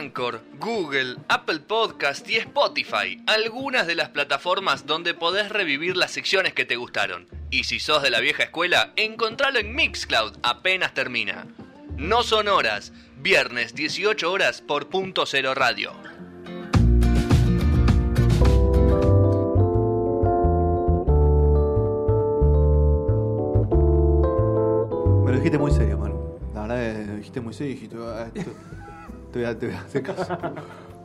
Anchor, Google, Apple Podcast y Spotify, algunas de las plataformas donde podés revivir las secciones que te gustaron. Y si sos de la vieja escuela, encontralo en Mixcloud apenas termina. No son horas, viernes 18 horas por Punto Cero Radio. Me lo dijiste muy serio, mano. La verdad es que lo dijiste muy serio, hijito. Te voy a hacer caso.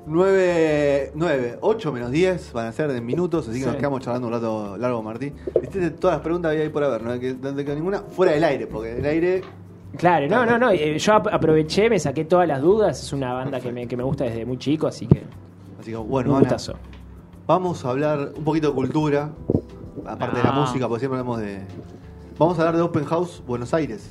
8 menos 10 van a ser en minutos, así que nos quedamos charlando un rato largo, Martín. Viste, todas las preguntas había ahí por haber, no que ninguna fuera del aire, porque el aire... Claro, no. Yo aproveché, me saqué todas las dudas. Es una banda que me gusta desde muy chico, así que bueno, un gustazo. Ana, vamos a hablar un poquito de cultura, aparte de la música, porque siempre hablamos de... Vamos a hablar de Open House Buenos Aires.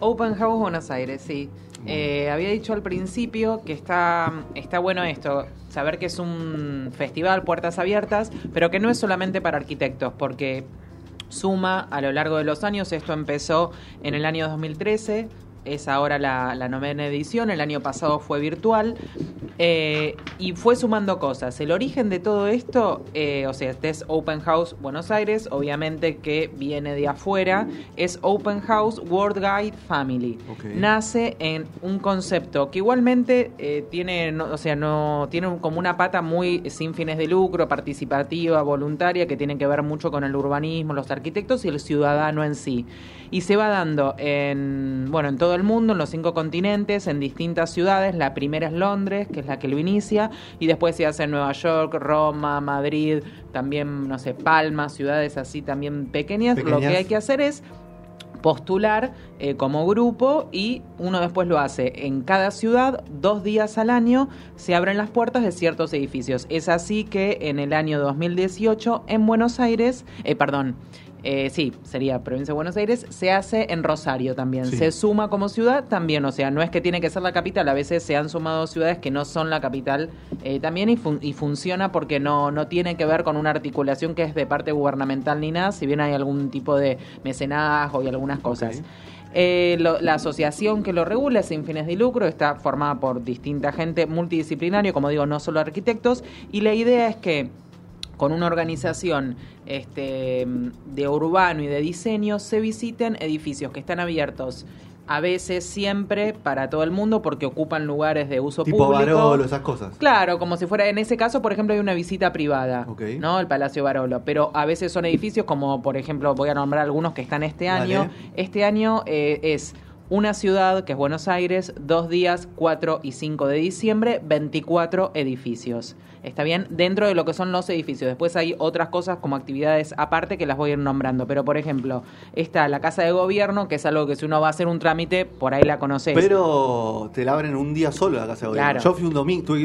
Open House Buenos Aires, sí. Había dicho al principio que está bueno esto, saber que es un festival, puertas abiertas, pero que no es solamente para arquitectos, porque suma a lo largo de los años. Esto empezó en el año 2013, es ahora la novena edición, el año pasado fue virtual, y fue sumando cosas. El origen de todo esto, este es Open House Buenos Aires, obviamente que viene de afuera, es Open House Worldwide Family. Okay. Nace en un concepto que igualmente tiene como una pata muy sin fines de lucro, participativa, voluntaria, que tiene que ver mucho con el urbanismo, los arquitectos y el ciudadano en sí. Y se va dando en todo el mundo, en los 5 continentes, en distintas ciudades. La primera es Londres, que es la que lo inicia, y después se hace en Nueva York, Roma, Madrid, también, no sé, Palma, ciudades así también pequeñas. Lo que hay que hacer es postular como grupo, y uno después lo hace en cada ciudad. 2 días al año se abren las puertas de ciertos edificios. Es así que en el año 2018 en Buenos Aires, sería Provincia de Buenos Aires, se hace en Rosario también, sí. Se suma como ciudad también, no es que tiene que ser la capital, a veces se han sumado ciudades que no son la capital también, y funciona porque no tiene que ver con una articulación que es de parte gubernamental ni nada, si bien hay algún tipo de mecenazgo y algunas cosas. Okay. La asociación que lo regula es sin fines de lucro, está formada por distinta gente multidisciplinaria, como digo, no solo arquitectos, y la idea es que con una organización de urbano y de diseño se visiten edificios que están abiertos a veces siempre para todo el mundo porque ocupan lugares de uso tipo público. Tipo Barolo, esas cosas. Claro, como si fuera, en ese caso, por ejemplo, hay una visita privada, okay, ¿no? El Palacio Barolo, pero a veces son edificios como, por ejemplo, voy a nombrar algunos que están este año. Vale. Este año es... una ciudad, que es Buenos Aires, 2 días, 4 y 5 de diciembre, 24 edificios. ¿Está bien? Dentro de lo que son los edificios. Después hay otras cosas como actividades aparte que las voy a ir nombrando. Pero, por ejemplo, está la Casa de Gobierno, que es algo que si uno va a hacer un trámite, por ahí la conoces. Pero te la abren un día solo la Casa de Gobierno. Claro. Yo fui un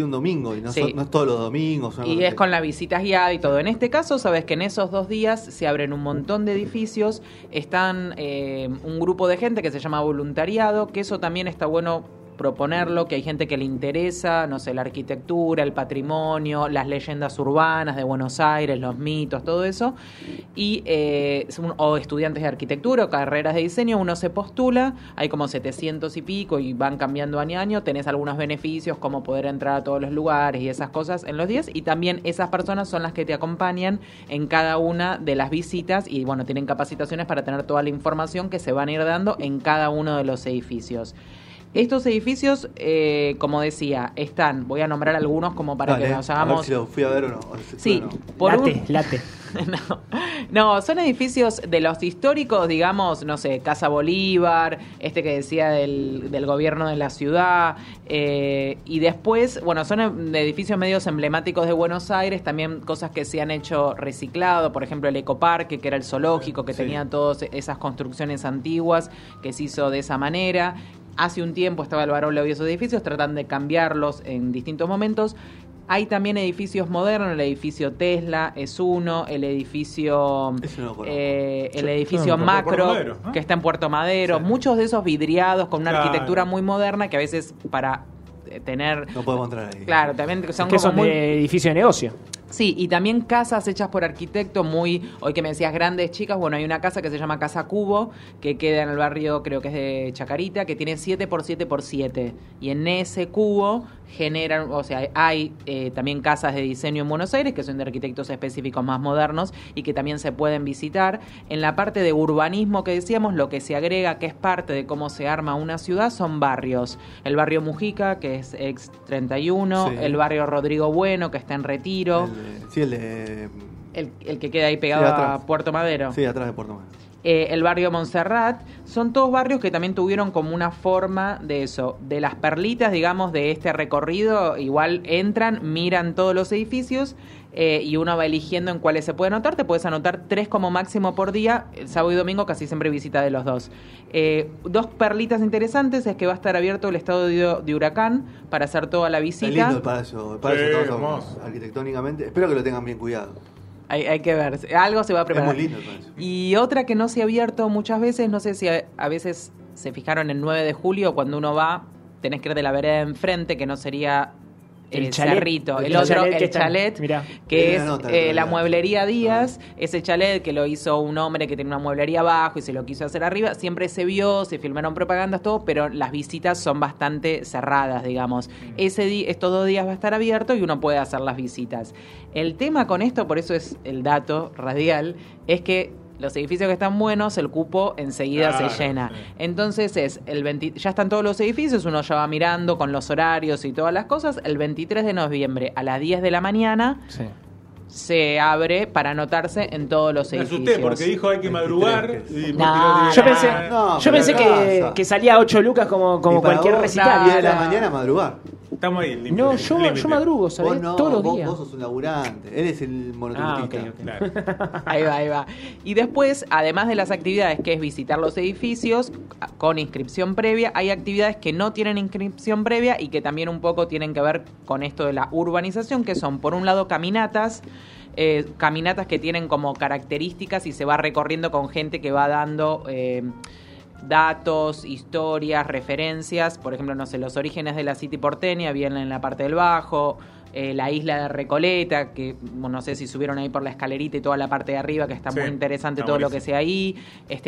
domingo y no es todos los domingos. Y es con la visita guiada y todo. En este caso, sabes que en esos 2 días se abren un montón de edificios. Están un grupo de gente que se llama voluntarios, que eso también está bueno proponerlo, que hay gente que le interesa, no sé, la arquitectura, el patrimonio, las leyendas urbanas de Buenos Aires, los mitos, todo eso, y o estudiantes de arquitectura o carreras de diseño, uno se postula, hay como 700 y pico y van cambiando año a año, tenés algunos beneficios como poder entrar a todos los lugares y esas cosas en los días, y también esas personas son las que te acompañan en cada una de las visitas, y bueno, tienen capacitaciones para tener toda la información que se van a ir dando en cada uno de los edificios. Estos edificios, como decía, están... Voy a nombrar algunos como para que nos hagamos... A ver si los fui a ver o no. Sí, por late. No, son edificios de los históricos, digamos, no sé, Casa Bolívar, que decía del gobierno de la ciudad, y después, bueno, son edificios medios emblemáticos de Buenos Aires, también cosas que se han hecho reciclado, por ejemplo el Ecoparque, que era el zoológico, que tenía todas esas construcciones antiguas, que se hizo de esa manera. Hace un tiempo estaba el Barolo y esos edificios, tratan de cambiarlos en distintos momentos. Hay también edificios modernos, el edificio Tesla es uno, el edificio Macro Madero, ¿no? Que está en Puerto Madero, muchos de esos vidriados con una arquitectura muy moderna que a veces para tener... No podemos entrar ahí. Claro, también son, es que como son muy... de edificio de negocio. Sí, y también casas hechas por arquitecto muy, hoy que me decías grandes, chicas, bueno, hay una casa que se llama Casa Cubo, que queda en el barrio, creo que es de Chacarita, que tiene 7x7x7, y en ese cubo generan, o sea, hay también casas de diseño en Buenos Aires, que son de arquitectos específicos más modernos, y que también se pueden visitar. En la parte de urbanismo que decíamos, lo que se agrega, que es parte de cómo se arma una ciudad, son barrios. El barrio Mujica, que es ex 31, sí. El barrio Rodrigo Bueno, que está en Retiro. El que queda ahí pegado a Puerto Madero. Sí, atrás de Puerto Madero. El barrio Montserrat, son todos barrios que también tuvieron como una forma de eso, de las perlitas, digamos, de este recorrido. Igual entran, miran todos los edificios y uno va eligiendo en cuáles se puede anotar. Te puedes anotar 3 como máximo por día, el sábado y domingo casi siempre visita de los dos. Dos perlitas interesantes es que va a estar abierto el estadio de Huracán para hacer toda la visita. Es lindo el palacio sí, todos arquitectónicamente. Espero que lo tengan bien cuidado. Hay que ver, algo se va a preparar. Es muy lindo, y otra que no se ha abierto muchas veces, no sé si a veces se fijaron el 9 de julio, cuando uno va, tenés que ir de la vereda de enfrente, que no sería el Cerrito, el otro, chalet, el chalet, que es la Mueblería Díaz, ese chalet que lo hizo un hombre que tenía una mueblería abajo y se lo quiso hacer arriba, siempre se vio, se filmaron propagandas, todo, pero las visitas son bastante cerradas, digamos. Estos 2 días va a estar abierto y uno puede hacer las visitas. El tema con esto, por eso es el dato radial, es que los edificios que están buenos, el cupo enseguida se llena. Sí. Entonces ya están todos los edificios, uno ya va mirando con los horarios y todas las cosas. El 23 de noviembre a las 10 de la mañana se abre para anotarse en todos los edificios. Me asusté porque dijo hay que madrugar. Y no, yo pensé que salía a 8 lucas como cualquier recital. 10 de la mañana madrugar. Estamos ahí, límite. No, yo madrugo, ¿sabés? Vos no, todos los días. Vos sos un laburante, eres el monotributista. Ah, okay. Claro. Ahí va. Y después, además de las actividades que es visitar los edificios con inscripción previa, hay actividades que no tienen inscripción previa y que también un poco tienen que ver con esto de la urbanización, que son, por un lado, caminatas que tienen como características y se va recorriendo con gente que va dando datos, historias, referencias, por ejemplo, no sé, los orígenes de la City porteña vienen en la parte del Bajo, la isla de Recoleta, que no sé si subieron ahí por la escalerita y toda la parte de arriba, que está muy interesante, está todo buenísimo. Lo que sea ahí,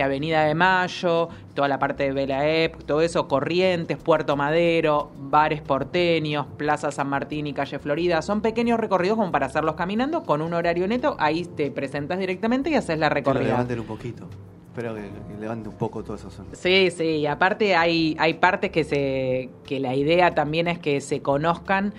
Avenida de Mayo, toda la parte de Belaep, todo eso, Corrientes, Puerto Madero, bares porteños, Plaza San Martín y Calle Florida, son pequeños recorridos como para hacerlos caminando, con un horario neto, ahí te presentas directamente y haces la recorrida. Pero levanten un poquito. Espero que levante un poco toda esa zona. Sí, y aparte hay partes que la idea también es que se conozcan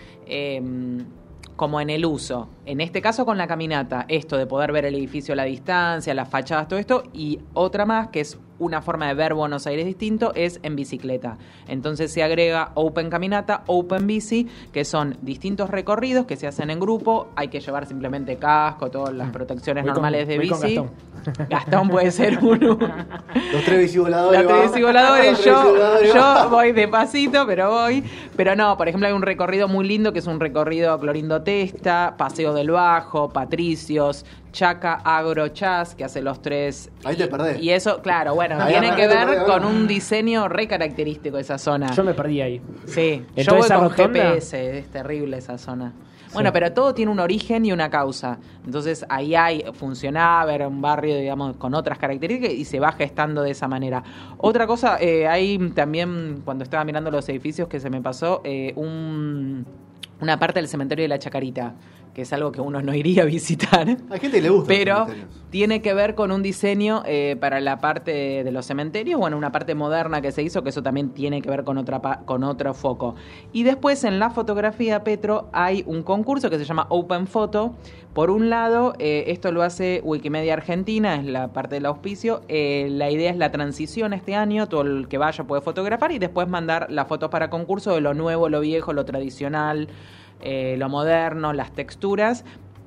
como en el uso. En este caso con la caminata, esto de poder ver el edificio a la distancia, las fachadas, todo esto, y otra más que es una forma de ver Buenos Aires distinto es en bicicleta. Entonces se agrega Open Caminata, Open Bici, que son distintos recorridos que se hacen en grupo. Hay que llevar simplemente casco, todas las protecciones normales de bici. Gastón puede ser uno. Los 3 bicivoladores. Yo voy despacito, pero voy. Pero no, por ejemplo, hay un recorrido muy lindo que es un recorrido a Clorindo Testa, Paseo del Bajo, Patricios, Chaca, Agro, Chas, que hace los 3. Ahí te perdés. Y eso, claro, bueno, tiene que ver con un diseño re característico de esa zona. Yo me perdí ahí. Sí, yo voy con GPS, es terrible esa zona. Bueno, pero todo tiene un origen y una causa. Entonces ahí funcionaba, era un barrio, digamos, con otras características y se va gestando de esa manera. Otra cosa, hay también, cuando estaba mirando los edificios que se me pasó, una parte del cementerio de la Chacarita, que es algo que uno no iría a visitar. A gente le gusta. Pero tiene que ver con un diseño para la parte de los cementerios, bueno, una parte moderna que se hizo, que eso también tiene que ver con otro foco. Y después en la fotografía, Petro, hay un concurso que se llama Open Photo. Por un lado, esto lo hace Wikimedia Argentina, es la parte del auspicio. La idea es la transición este año, todo el que vaya puede fotografar y después mandar las fotos para concurso de lo nuevo, lo viejo, lo tradicional, lo moderno, las texturas,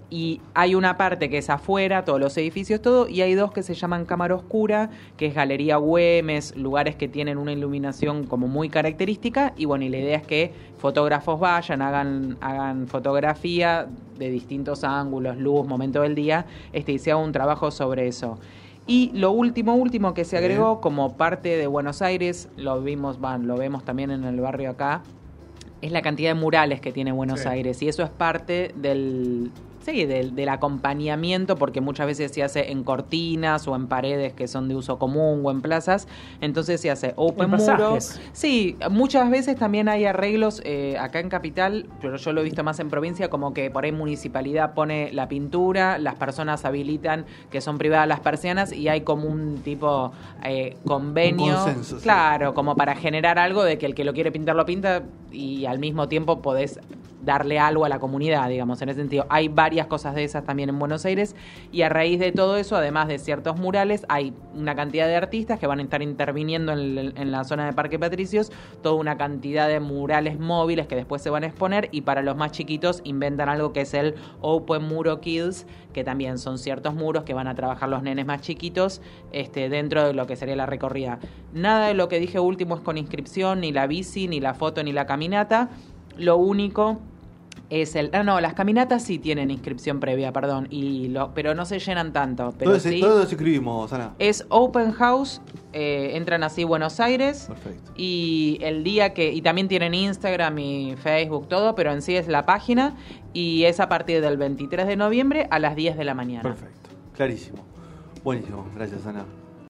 y hay una parte que es afuera, todos los edificios, todo, y hay 2 que se llaman Cámara Oscura, que es Galería Güemes, lugares que tienen una iluminación como muy característica, y bueno, y la idea es que fotógrafos vayan, hagan fotografía de distintos ángulos, luz, momento del día, y se haga un trabajo sobre eso. Y lo último que se agregó como parte de Buenos Aires, lo vemos también en el barrio acá, es la cantidad de murales que tiene Buenos Aires, y eso es parte del Sí, del acompañamiento, porque muchas veces se hace en cortinas o en paredes que son de uso común o en plazas. Entonces se hace open muro. Sí, muchas veces también hay arreglos acá en Capital, pero yo lo he visto más en provincia, como que por ahí municipalidad pone la pintura, las personas habilitan que son privadas las persianas y hay como un tipo convenio. Un consenso, claro, sí. Como para generar algo de que el que lo quiere pintar lo pinta y al mismo tiempo podés darle algo a la comunidad, digamos, en ese sentido. Hay varias cosas de esas también en Buenos Aires y a raíz de todo eso, además de ciertos murales, hay una cantidad de artistas que van a estar interviniendo en la zona de Parque Patricios, toda una cantidad de murales móviles que después se van a exponer y para los más chiquitos inventan algo que es el Open Muro Kids, que también son ciertos muros que van a trabajar los nenes más chiquitos dentro de lo que sería la recorrida. Nada de lo que dije último es con inscripción, ni la bici, ni la foto, ni la caminata. Lo único es el... No, las caminatas sí tienen inscripción previa, perdón, pero no se llenan tanto. Pero sí, todos escribimos, Ana. Es Open House, entran así Buenos Aires. Perfecto. Y el día que... Y también tienen Instagram y Facebook, todo, pero en sí es la página y es a partir del 23 de noviembre a las 10 de la mañana. Perfecto, clarísimo. Buenísimo, gracias, Ana.